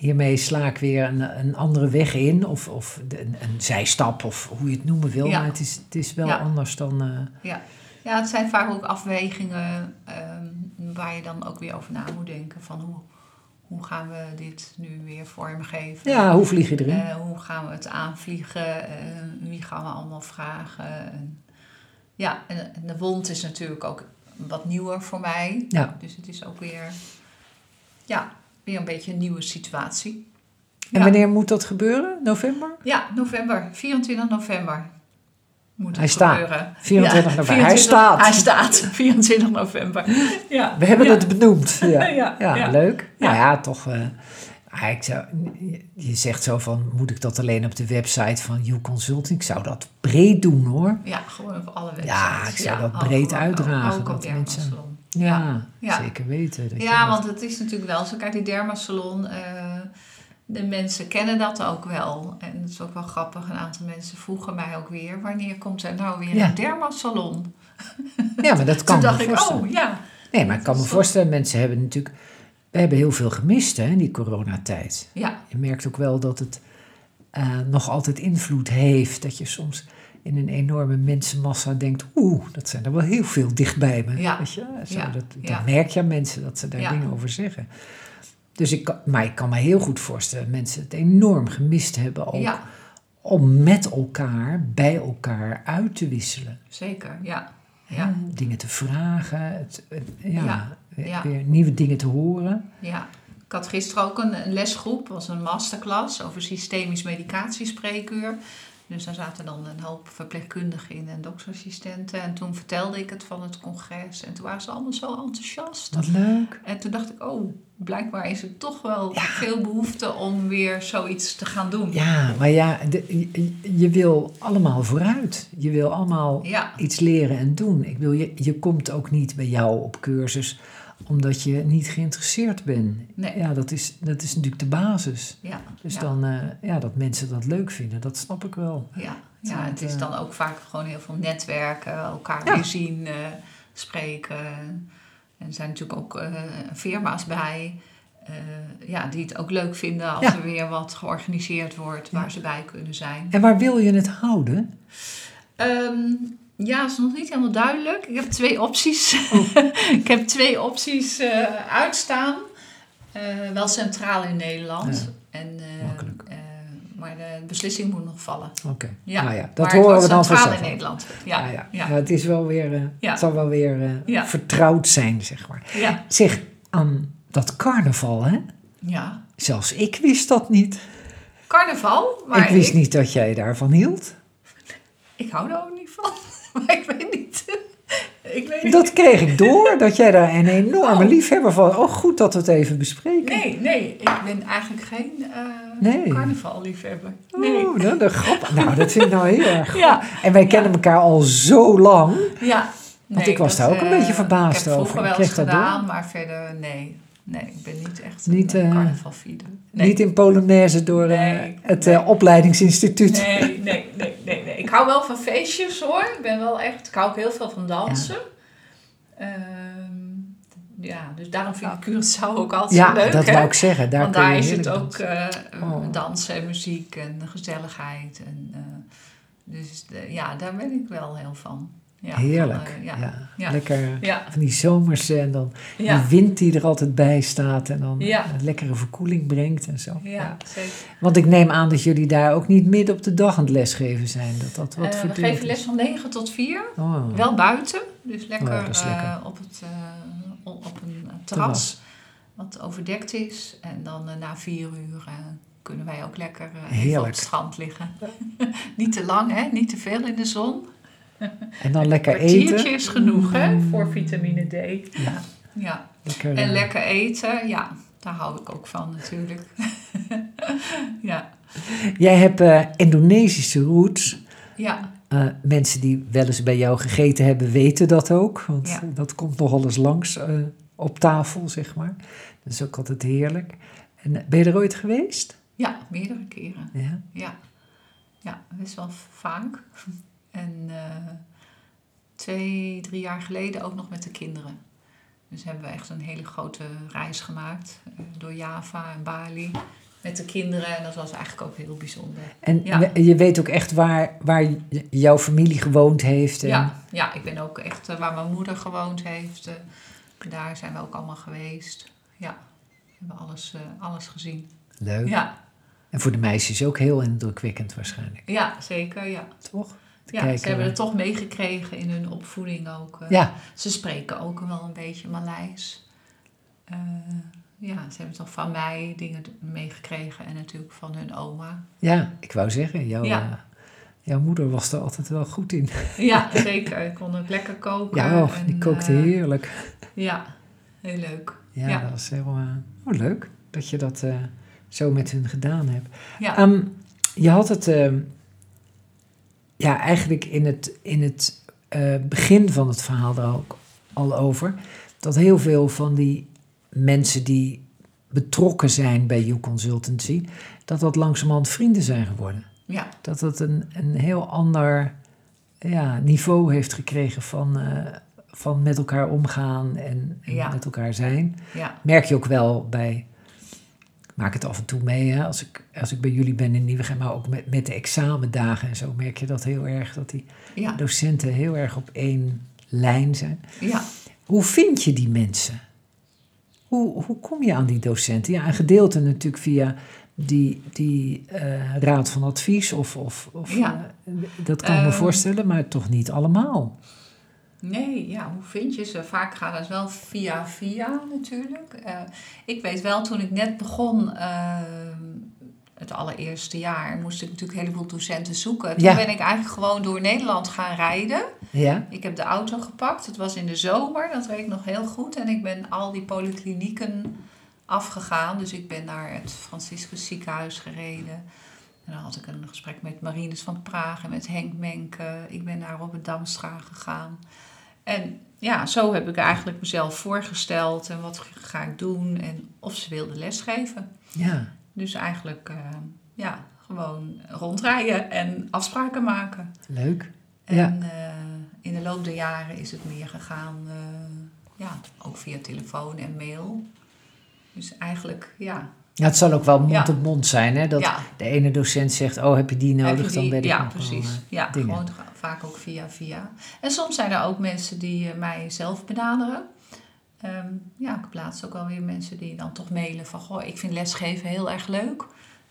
Hiermee sla ik weer een, een andere weg in, of, of een, een zijstap, of hoe je het noemen wil. Ja. Maar het is, het is wel ja. anders dan... Uh... Ja. ja, het zijn vaak ook afwegingen um, waar je dan ook weer over na moet denken. Van hoe, hoe gaan we dit nu weer vormgeven? Ja, hoe vlieg je erin? Uh, hoe gaan we het aanvliegen? Uh, wie gaan we allemaal vragen? En, ja, en, en de wond is natuurlijk ook wat nieuwer voor mij. Ja. Dus het is ook weer... ja. weer een beetje een nieuwe situatie. En ja. Wanneer moet dat gebeuren? November? Ja, november. vierentwintig november moet hij het staat. gebeuren. vierentwintig november. Ja, vierentwintig, hij staat. Hij staat. vierentwintig november. Ja. We hebben ja. het benoemd. Ja, ja, ja, ja, ja. Leuk. Ja. Nou ja, toch... Uh, Ik zou, je zegt zo van, moet ik dat alleen op de website van You Consulting? Ik zou dat breed doen, hoor. Ja, gewoon op alle websites. Ja, ik zou ja, dat breed ook, uitdragen. Ook, ook op dermasalon. Ja, ja. ja, zeker weten. Dat ja, want dat... het is natuurlijk wel zo. Kijk, die dermasalon, uh, de mensen kennen dat ook wel. En dat is ook wel grappig. Een aantal mensen vroegen mij ook weer, wanneer komt er nou weer ja. een dermasalon? Ja, maar dat kan me voorstellen. Toen dacht ik, oh ja. Nee, maar ik kan me voorstellen, mensen hebben natuurlijk... We hebben heel veel gemist, hè, die coronatijd. Ja. Je merkt ook wel dat het uh, nog altijd invloed heeft. Dat je soms in een enorme mensenmassa denkt... oeh, dat zijn er wel heel veel dichtbij me. Ja. Weet je? Zo, ja. dat, dan ja. merk je aan mensen dat ze daar ja. dingen over zeggen. Dus ik, maar ik kan me heel goed voorstellen dat mensen het enorm gemist hebben... Ook, ja. om met elkaar, bij elkaar uit te wisselen. Zeker, ja. ja. ja dingen te vragen, het, ja... ja. Ja. Weer nieuwe dingen te horen. Ja, ik had gisteren ook een, een lesgroep, was een masterclass over systemisch medicatiespreekuur. Dus daar zaten dan een hoop verpleegkundigen in en doktersassistenten. En toen vertelde ik het van het congres. En toen waren ze allemaal zo enthousiast. Wat leuk. En toen dacht ik, oh, blijkbaar is er toch wel ja. veel behoefte om weer zoiets te gaan doen. Ja, maar ja, de, je, je wil allemaal vooruit. Je wil allemaal ja. iets leren en doen. Ik bedoel, je, je komt ook niet bij jou op cursus omdat je niet geïnteresseerd bent. Nee. Ja, dat is, dat is natuurlijk de basis. Ja, dus ja. dan, uh, ja, dat mensen dat leuk vinden, dat snap ik wel. Ja, ja want, het is dan ook vaak gewoon heel veel netwerken, elkaar ja. weer zien, uh, spreken. En er zijn natuurlijk ook uh, firma's bij, uh, ja, die het ook leuk vinden als ja. er weer wat georganiseerd wordt, waar ja. ze bij kunnen zijn. En waar wil je het houden? Um, Ja, dat is nog niet helemaal duidelijk. Ik heb twee opties. Oh. Ik heb twee opties uh, uitstaan. Uh, wel centraal in Nederland. Ja, en, uh, makkelijk. Uh, maar de beslissing moet nog vallen. Oké. Okay. Ja, nou ja, dat horen we dan vanzelf. Centraal in Nederland. Ja, ja, ja. ja. ja het, is wel weer, uh, ja. het zal wel weer uh, ja. vertrouwd zijn, zeg maar. Ja. Zeg, aan dat carnaval, hè? Ja. Zelfs ik wist dat niet. Carnaval? Maar ik wist ik... niet dat jij daarvan hield. Ik hou daar ook niet van. Maar ik weet niet. Ik weet niet. Dat kreeg ik door, dat jij daar een enorme oh. liefhebber van... Oh, goed dat we het even bespreken. Nee, nee. Ik ben eigenlijk geen uh, nee. carnavalliefhebber. Nee. Oh, nou, dat grappig. Nou, dat vind ik nou heel erg goed. Ja. En wij ja. kennen elkaar al zo lang. Ja. Nee, want ik was dat, daar ook een uh, beetje verbaasd over. Ik heb vroeger wel eens gedaan, door. maar verder nee. Nee, ik ben niet echt niet, een uh, carnavalvieder. Nee. Niet in Polonaise door nee, uh, het nee. uh, opleidingsinstituut. Nee, nee, nee, nee, nee, nee. Ik hou wel van feestjes, hoor. Ik ben wel echt... Ik hou ook heel veel van dansen. Ja, uh, ja dus daarom vind ik Curaçao ook altijd ja, leuk. Ja, dat hè? wou ik zeggen. Daar Want daar is het ook uh, oh. dansen en muziek en gezelligheid. En, uh, dus uh, ja, daar ben ik wel heel van. Ja, heerlijk, van, uh, ja. Ja. Ja. lekker ja. van die zomerse en dan ja. die wind die er altijd bij staat en dan ja. een lekkere verkoeling brengt en zo. Ja, ja. Zeker. Want ik neem aan dat jullie daar ook niet midden op de dag aan het lesgeven zijn. Dat dat wat uh, we geven les van negen tot vier, oh. wel buiten, dus lekker, oh, lekker. Uh, op, het, uh, op een uh, terras, terras wat overdekt is en dan uh, na vier uur... Uh, kunnen wij ook lekker uh, even op het strand liggen. Niet te lang, hè? Niet te veel in de zon. En dan lekker eten. Een kwartiertje is genoeg, hè, voor vitamine D. Ja. ja. Lekker, en lekker eten, ja, daar hou ik ook van natuurlijk. ja. Jij hebt uh, Indonesische roots. Ja. Uh, mensen die wel eens bij jou gegeten hebben, weten dat ook. Want ja. dat komt nogal eens langs uh, op tafel, zeg maar. Dat is ook altijd heerlijk. En, uh, ben je er ooit geweest? Ja, meerdere keren. Ja, ja. ja best wel vaak. En uh, twee, drie jaar geleden ook nog met de kinderen. Dus hebben we echt een hele grote reis gemaakt. Uh, door Java en Bali. Met de kinderen. En dat was eigenlijk ook heel bijzonder. En ja. je weet ook echt waar, waar jouw familie gewoond heeft. En... Ja, ja, ik ben ook echt uh, waar mijn moeder gewoond heeft. Uh, daar zijn we ook allemaal geweest. Ja, we hebben alles, uh, alles gezien. Leuk. Ja. En voor de meisjes ook heel indrukwekkend waarschijnlijk. Ja, zeker. Ja. Toch? Ja, kijken. Ze hebben het toch meegekregen in hun opvoeding ook. Ja. Ze spreken ook wel een beetje Maleis. Uh, ja, ze hebben toch van mij dingen meegekregen en natuurlijk van hun oma. Ja, ik wou zeggen, jouw, ja. uh, jouw moeder was er altijd wel goed in. Ja, zeker. Ik kon ook lekker koken. Ja, oh, en, die kookte uh, heerlijk. Ja, heel leuk. Ja, ja. Dat was heel uh, oh, leuk dat je dat uh, zo met hun gedaan hebt. Ja. Um, je had het uh, ja, eigenlijk in het, in het uh, begin van het verhaal er ook al over. Dat heel veel van die mensen die betrokken zijn bij You Consultancy, dat dat langzamerhand vrienden zijn geworden. Ja. Dat dat een, een heel ander ja, niveau heeft gekregen van, uh, van met elkaar omgaan en, en ja. met elkaar zijn. Ja. Merk je ook wel bij, maak het af en toe mee, hè? Als ik, als ik bij jullie ben in Nieuwegein, maar ook met, met de examendagen en zo, merk je dat heel erg, dat die ja. docenten heel erg op één lijn zijn. Ja. Hoe vind je die mensen? Hoe, hoe kom je aan die docenten? Ja, een gedeelte natuurlijk via die, die uh, raad van advies. Of, of, of, ja. uh, dat kan ik uh, me voorstellen, maar toch niet allemaal. Nee, ja, hoe vind je ze? Vaak gaat het wel via via natuurlijk. Uh, ik weet wel, toen ik net begon, uh, het allereerste jaar, moest ik natuurlijk een heleboel docenten zoeken. Toen ja. ben ik eigenlijk gewoon door Nederland gaan rijden. Ja. Ik heb de auto gepakt. Het was in de zomer, dat weet ik nog heel goed. En ik ben al die polyklinieken afgegaan. Dus ik ben naar het Franciscus ziekenhuis gereden. En dan had ik een gesprek met Marinus van Praag en met Henk Menke. Ik ben naar Robert Damstra gegaan. En ja, zo heb ik eigenlijk mezelf voorgesteld. En wat ga ik doen? En of ze wilden lesgeven. Ja. Dus eigenlijk, uh, ja, gewoon rondrijden en afspraken maken. Leuk. En ja. uh, in de loop der jaren is het meer gegaan, uh, ja, ook via telefoon en mail. Dus eigenlijk, ja. Ja, het zal ook wel mond op mond zijn, hè? Dat ja. de ene docent zegt, oh, heb je die nodig, je die? Dan ben ik ja, precies. Wel, uh, ja, dingen. Gewoon vaak ook via via. En soms zijn er ook mensen die mij zelf benaderen. Um, ja, ik plaats ook alweer mensen die dan toch mailen van, goh, ik vind lesgeven heel erg leuk.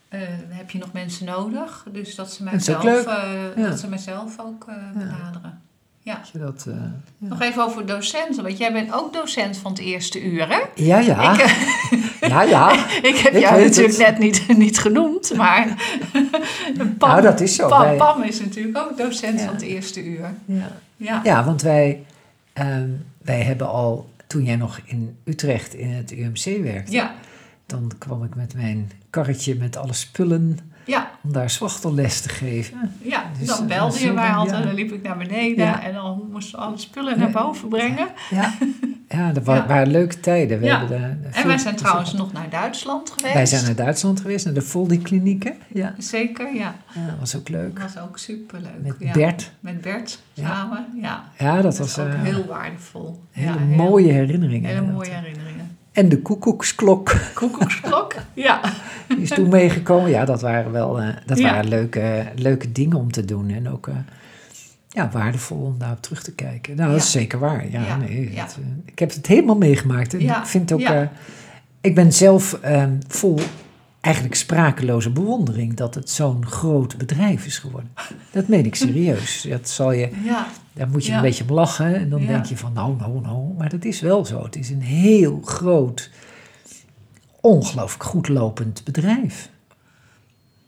Uh, heb je nog mensen nodig? Dus dat ze mijzelf dat, uh, ja. dat ze mijzelf ook uh, benaderen. Ja. Ja. Je dat, uh, ja. Nog even over docenten, want jij bent ook docent van het eerste uur, hè? Ja, ja. Ik, uh, ja, ja. ik heb ik jou natuurlijk het. net niet, niet genoemd, maar Pam, nou, dat is zo. Pam, wij... Pam is natuurlijk ook docent ja. van het eerste uur. Ja, ja. ja want wij, um, wij hebben al... Toen jij nog in Utrecht in het U M C werkte, ja. dan kwam ik met mijn karretje met alle spullen ja. om daar zwachtelles te geven. Ja, dus dan belde je mij altijd ja. en dan liep ik naar beneden ja. en dan moesten we alle spullen ja. naar boven brengen. Ja, ja. ja dat waren ja. leuke tijden. We ja. hebben de, de en wij zijn trouwens nog naar Duitsland geweest. Wij zijn naar Duitsland geweest, naar de Voldi-klinieken. Ja. Zeker, ja. ja. Dat was ook leuk. Dat was ook superleuk. Met ja. Bert. Met Bert samen, ja. ja. ja dat, dat was ook uh, heel waardevol. Hele ja, mooie heel, herinneringen. Hele mooie herinneringen. En de koekoeksklok. Koekoeksklok, ja. Die is toen meegekomen. Ja, dat waren wel uh, dat ja. waren leuke, leuke dingen om te doen. En ook uh, ja, waardevol om daarop terug te kijken. Nou, ja. dat is zeker waar. Ja, ja. Nee, ja. Dat, uh, ik heb het helemaal meegemaakt. En ja. ik, vind ook, ja. uh, ik ben zelf uh, vol eigenlijk sprakeloze bewondering dat het zo'n groot bedrijf is geworden. Dat meen ik serieus. Dat zal je... Ja. Daar moet je ja. een beetje om lachen en dan ja. denk je van nou, nou, nou. Maar dat is wel zo. Het is een heel groot, ongelooflijk goed lopend bedrijf.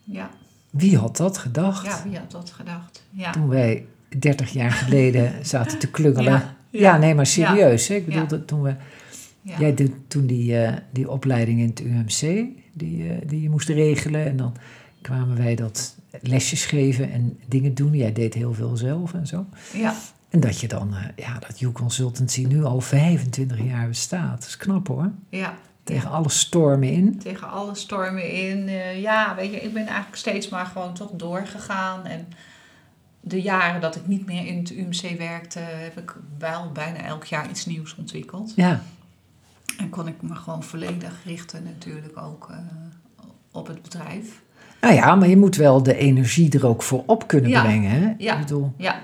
Ja. Wie had dat gedacht? Ja, wie had dat gedacht? Ja. Toen wij dertig jaar geleden zaten te klungelen. Ja, ja. ja nee, maar serieus. Ja. Hè? Ik bedoel, ja. toen we... Ja. Jij deed toen die, uh, die opleiding in het U M C, die, uh, die je moest regelen. En dan kwamen wij dat... lesjes geven en dingen doen. Jij deed heel veel zelf en zo. Ja. En dat je dan, ja, dat You Consultancy nu al vijfentwintig jaar bestaat. Dat is knap hoor. Ja. Tegen ja. alle stormen in. Tegen alle stormen in. Uh, ja, weet je, ik ben eigenlijk steeds maar gewoon toch doorgegaan. En de jaren dat ik niet meer in het U M C werkte, heb ik wel bijna elk jaar iets nieuws ontwikkeld. Ja. En kon ik me gewoon volledig richten natuurlijk ook uh, op het bedrijf. Nou ja, maar je moet wel de energie er ook voor op kunnen ja, brengen. Hè? Ja, ik bedoel... ja.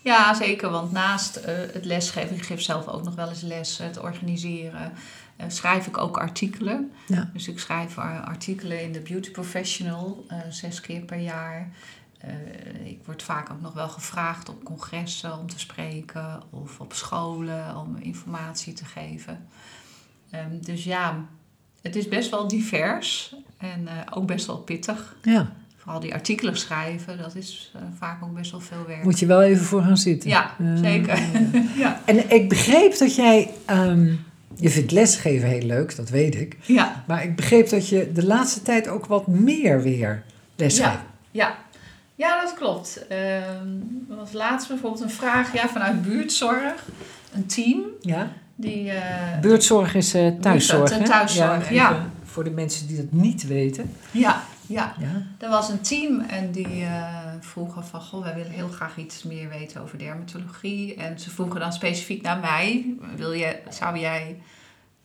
ja, zeker. Want naast uh, het lesgeven, ik geef zelf ook nog wel eens les, het organiseren, uh, schrijf ik ook artikelen. Ja. Dus ik schrijf artikelen in de Beauty Professional, uh, zes keer per jaar. Uh, ik word vaak ook nog wel gevraagd op congressen om te spreken of op scholen om informatie te geven. Um, dus ja... het is best wel divers en uh, ook best wel pittig. Ja. Vooral die artikelen schrijven, dat is uh, vaak ook best wel veel werk. Moet je wel even voor gaan zitten. Ja, uh, zeker. Uh, ja. En ik begreep dat jij... Um, je vindt lesgeven heel leuk, dat weet ik. Ja. Maar ik begreep dat je de laatste tijd ook wat meer weer lesgeeft. Ja, ja. Ja, dat klopt. Um, er was laatst bijvoorbeeld een vraag ja, vanuit Buurtzorg. Een team. Ja. Die, uh, Buurtzorg is uh, thuiszorg, buurtzorg, thuiszorg, ja. ja. Voor de mensen die dat niet weten. Ja, ja. ja. Er was een team en die uh, vroegen van... Goh, wij willen heel graag iets meer weten over dermatologie. En ze vroegen dan specifiek naar mij. Wil je, zou jij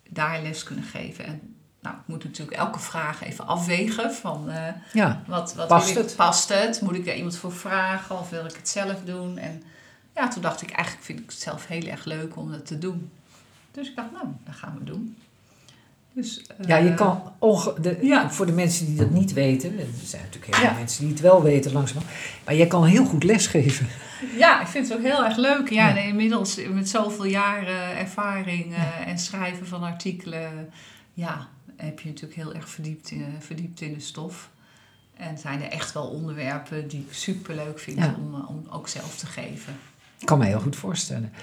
daar les kunnen geven? En nou, ik moet natuurlijk elke vraag even afwegen. Van, uh, ja. wat, wat past, wil ik, het? past het? Moet ik daar iemand voor vragen? Of wil ik het zelf doen? En ja, toen dacht ik, eigenlijk vind ik het zelf heel erg leuk om dat te doen. Dus ik dacht, nou, dat gaan we doen. Dus, uh, ja, je kan onge- de, ja. voor de mensen die dat niet weten... Er zijn natuurlijk heel veel ja. mensen die het wel weten langzamerhand... maar jij kan heel goed lesgeven. Ja, ik vind het ook heel erg leuk. Ja, ja. En inmiddels met zoveel jaren ervaring uh, ja. en schrijven van artikelen... ja, heb je natuurlijk heel erg verdiept in, verdiept in de stof. En zijn er echt wel onderwerpen die ik superleuk vind ja. om, om ook zelf te geven. Ik kan me heel goed voorstellen.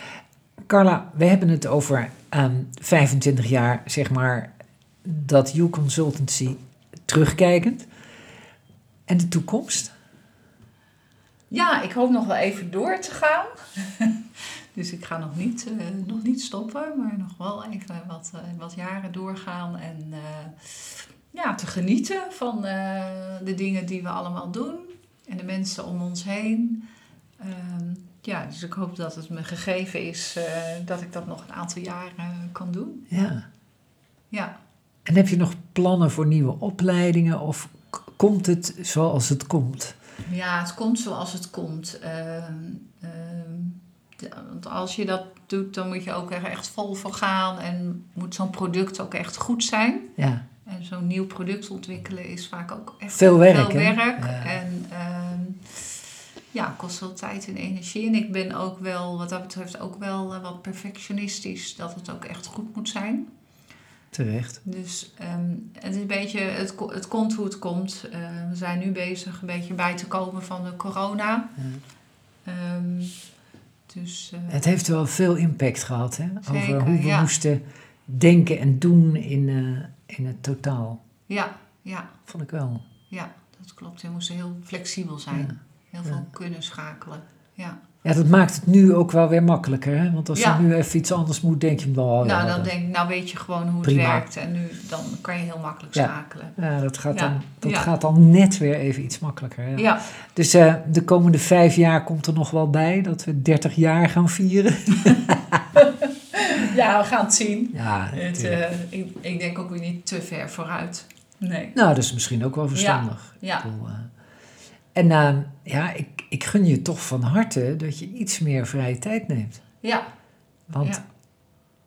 Carla, we hebben het over um, vijfentwintig jaar, zeg maar, dat You Consultancy terugkijkend. En de toekomst? Ja, ik hoop nog wel even door te gaan. Dus ik ga nog niet, uh, nog niet stoppen, maar nog wel even wat, uh, wat jaren doorgaan. En uh, ja, te genieten van uh, de dingen die we allemaal doen. En de mensen om ons heen. Uh, Ja, dus ik hoop dat het me gegeven is uh, dat ik dat nog een aantal jaren kan doen. Ja. ja. En heb je nog plannen voor nieuwe opleidingen of k- komt het zoals het komt? Ja, het komt zoals het komt. Uh, uh, de, want als je dat doet, dan moet je ook er echt vol voor gaan en moet zo'n product ook echt goed zijn. Ja. En zo'n nieuw product ontwikkelen is vaak ook echt veel werk. Veel werk. Ja. En... Uh, Ja, kost veel tijd en energie. En ik ben ook wel, wat dat betreft, ook wel wat perfectionistisch. Dat het ook echt goed moet zijn. Terecht. Dus um, het is een beetje, het, het komt hoe het komt. Uh, we zijn nu bezig een beetje bij te komen van de corona. Ja. Um, dus, uh, het heeft wel veel impact gehad, hè? Over zeker, hoe we ja. moesten denken en doen in, uh, in het totaal. Ja, ja. Vond ik wel. Ja, dat klopt. We moesten heel flexibel zijn. Ja. Heel veel ja. kunnen schakelen, ja. Ja, dat maakt het nu ook wel weer makkelijker, hè? Want als ja. je nu even iets anders moet, denk je wel... Oh, ja, nou, dan dat... denk, nou weet je gewoon hoe prima. Het werkt en nu dan kan je heel makkelijk ja. schakelen. Ja, dat, gaat, ja. Dan, dat ja. gaat dan net weer even iets makkelijker. Ja. Ja. Dus uh, de komende vijf jaar komt er nog wel bij dat we dertig jaar gaan vieren. Ja, we gaan het zien. Ja, het, uh, ik, ik denk ook weer niet te ver vooruit. Nee. Nou, dat is misschien ook wel verstandig. Ja, ja. Ik bedoel, uh, En uh, ja, ik, ik gun je toch van harte dat je iets meer vrije tijd neemt. Ja. Want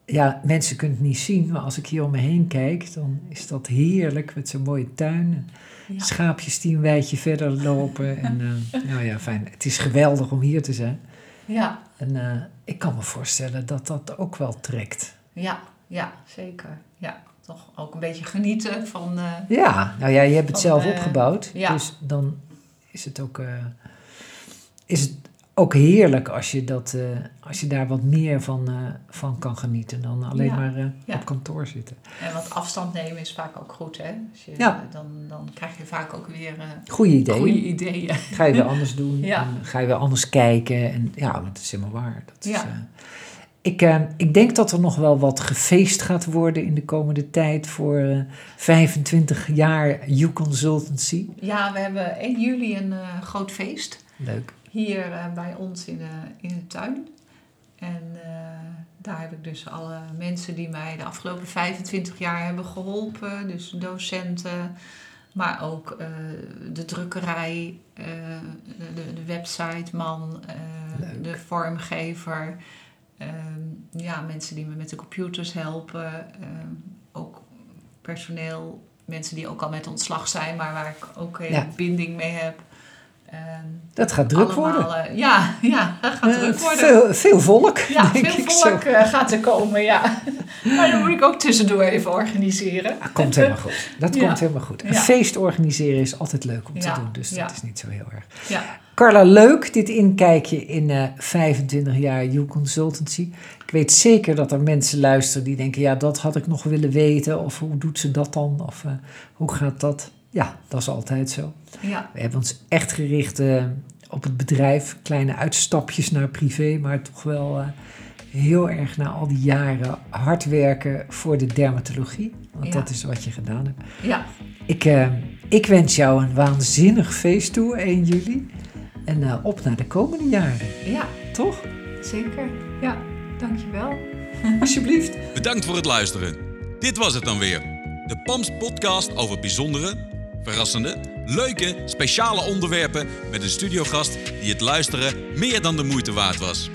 ja. ja, mensen kunnen het niet zien, maar als ik hier om me heen kijk, dan is dat heerlijk met zo'n mooie tuin. Ja. Schaapjes die een wijtje verder lopen. En uh, nou ja, fijn. Het is geweldig om hier te zijn. Ja. En uh, ik kan me voorstellen dat dat ook wel trekt. Ja, ja, zeker. Ja. Toch ook een beetje genieten van... Uh, ja, nou ja, je hebt het van, zelf opgebouwd. Uh, ja. Dus dan... Is het, ook, uh, is het ook heerlijk als je, dat, uh, als je daar wat meer van, uh, van kan genieten dan alleen ja, maar uh, ja. op kantoor zitten. En wat afstand nemen is vaak ook goed, hè? Als je, ja. dan, dan krijg je vaak ook weer uh, goede ideeën. Goede ideeën. Ga je weer anders doen, ja. en ga je weer anders kijken. En, ja, dat is helemaal waar. Dat is, ja. uh, ik, uh, ik denk dat er nog wel wat gefeest gaat worden in de komende tijd voor uh, vijfentwintig jaar You Consultancy. Ja, we hebben één juli een uh, groot feest. Leuk. Hier uh, bij ons in de, in de tuin. En uh, daar heb ik dus alle mensen die mij de afgelopen vijfentwintig jaar hebben geholpen. Dus docenten, maar ook uh, de drukkerij, uh, de, de websiteman, uh, de vormgever... Um, ja, mensen die me met de computers helpen. Um, ook personeel. Mensen die ook al met ontslag zijn, maar waar ik ook een ja. binding mee heb. Um, dat gaat druk allemaal, worden. Uh, ja, ja, dat gaat uh, druk worden. Veel, veel volk, ja, denk veel ik volk zo. Gaat er komen, ja. Maar dan moet ik ook tussendoor even organiseren. Dat komt helemaal goed. Dat ja. komt helemaal goed. Een ja. feest organiseren is altijd leuk om te ja. doen, dus ja. dat is niet zo heel erg. Ja. Carla, leuk dit inkijkje in uh, vijfentwintig jaar You Consultancy. Ik weet zeker dat er mensen luisteren die denken, ja, dat had ik nog willen weten. Of hoe doet ze dat dan? Of uh, hoe gaat dat? Ja, dat is altijd zo. Ja. We hebben ons echt gericht uh, op het bedrijf. Kleine uitstapjes naar privé, maar toch wel uh, heel erg na al die jaren hard werken voor de dermatologie. Want ja. dat is wat je gedaan hebt. Ja. Ik, uh, ik wens jou een waanzinnig feest toe, één juli. En uh, op naar de komende jaren. Ja. Toch? Zeker. Ja, dankjewel. Alsjeblieft. Bedankt voor het luisteren. Dit was het dan weer. De P A M S podcast over bijzondere, verrassende, leuke, speciale onderwerpen met een studiogast die het luisteren meer dan de moeite waard was.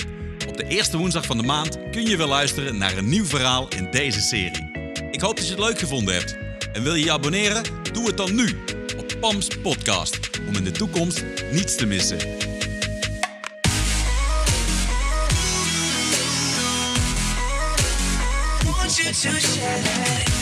Op de eerste woensdag van de maand kun je weer luisteren naar een nieuw verhaal in deze serie. Ik hoop dat je het leuk gevonden hebt. En wil je je abonneren? Doe het dan nu op P A M S podcast om in de toekomst niets te missen. To share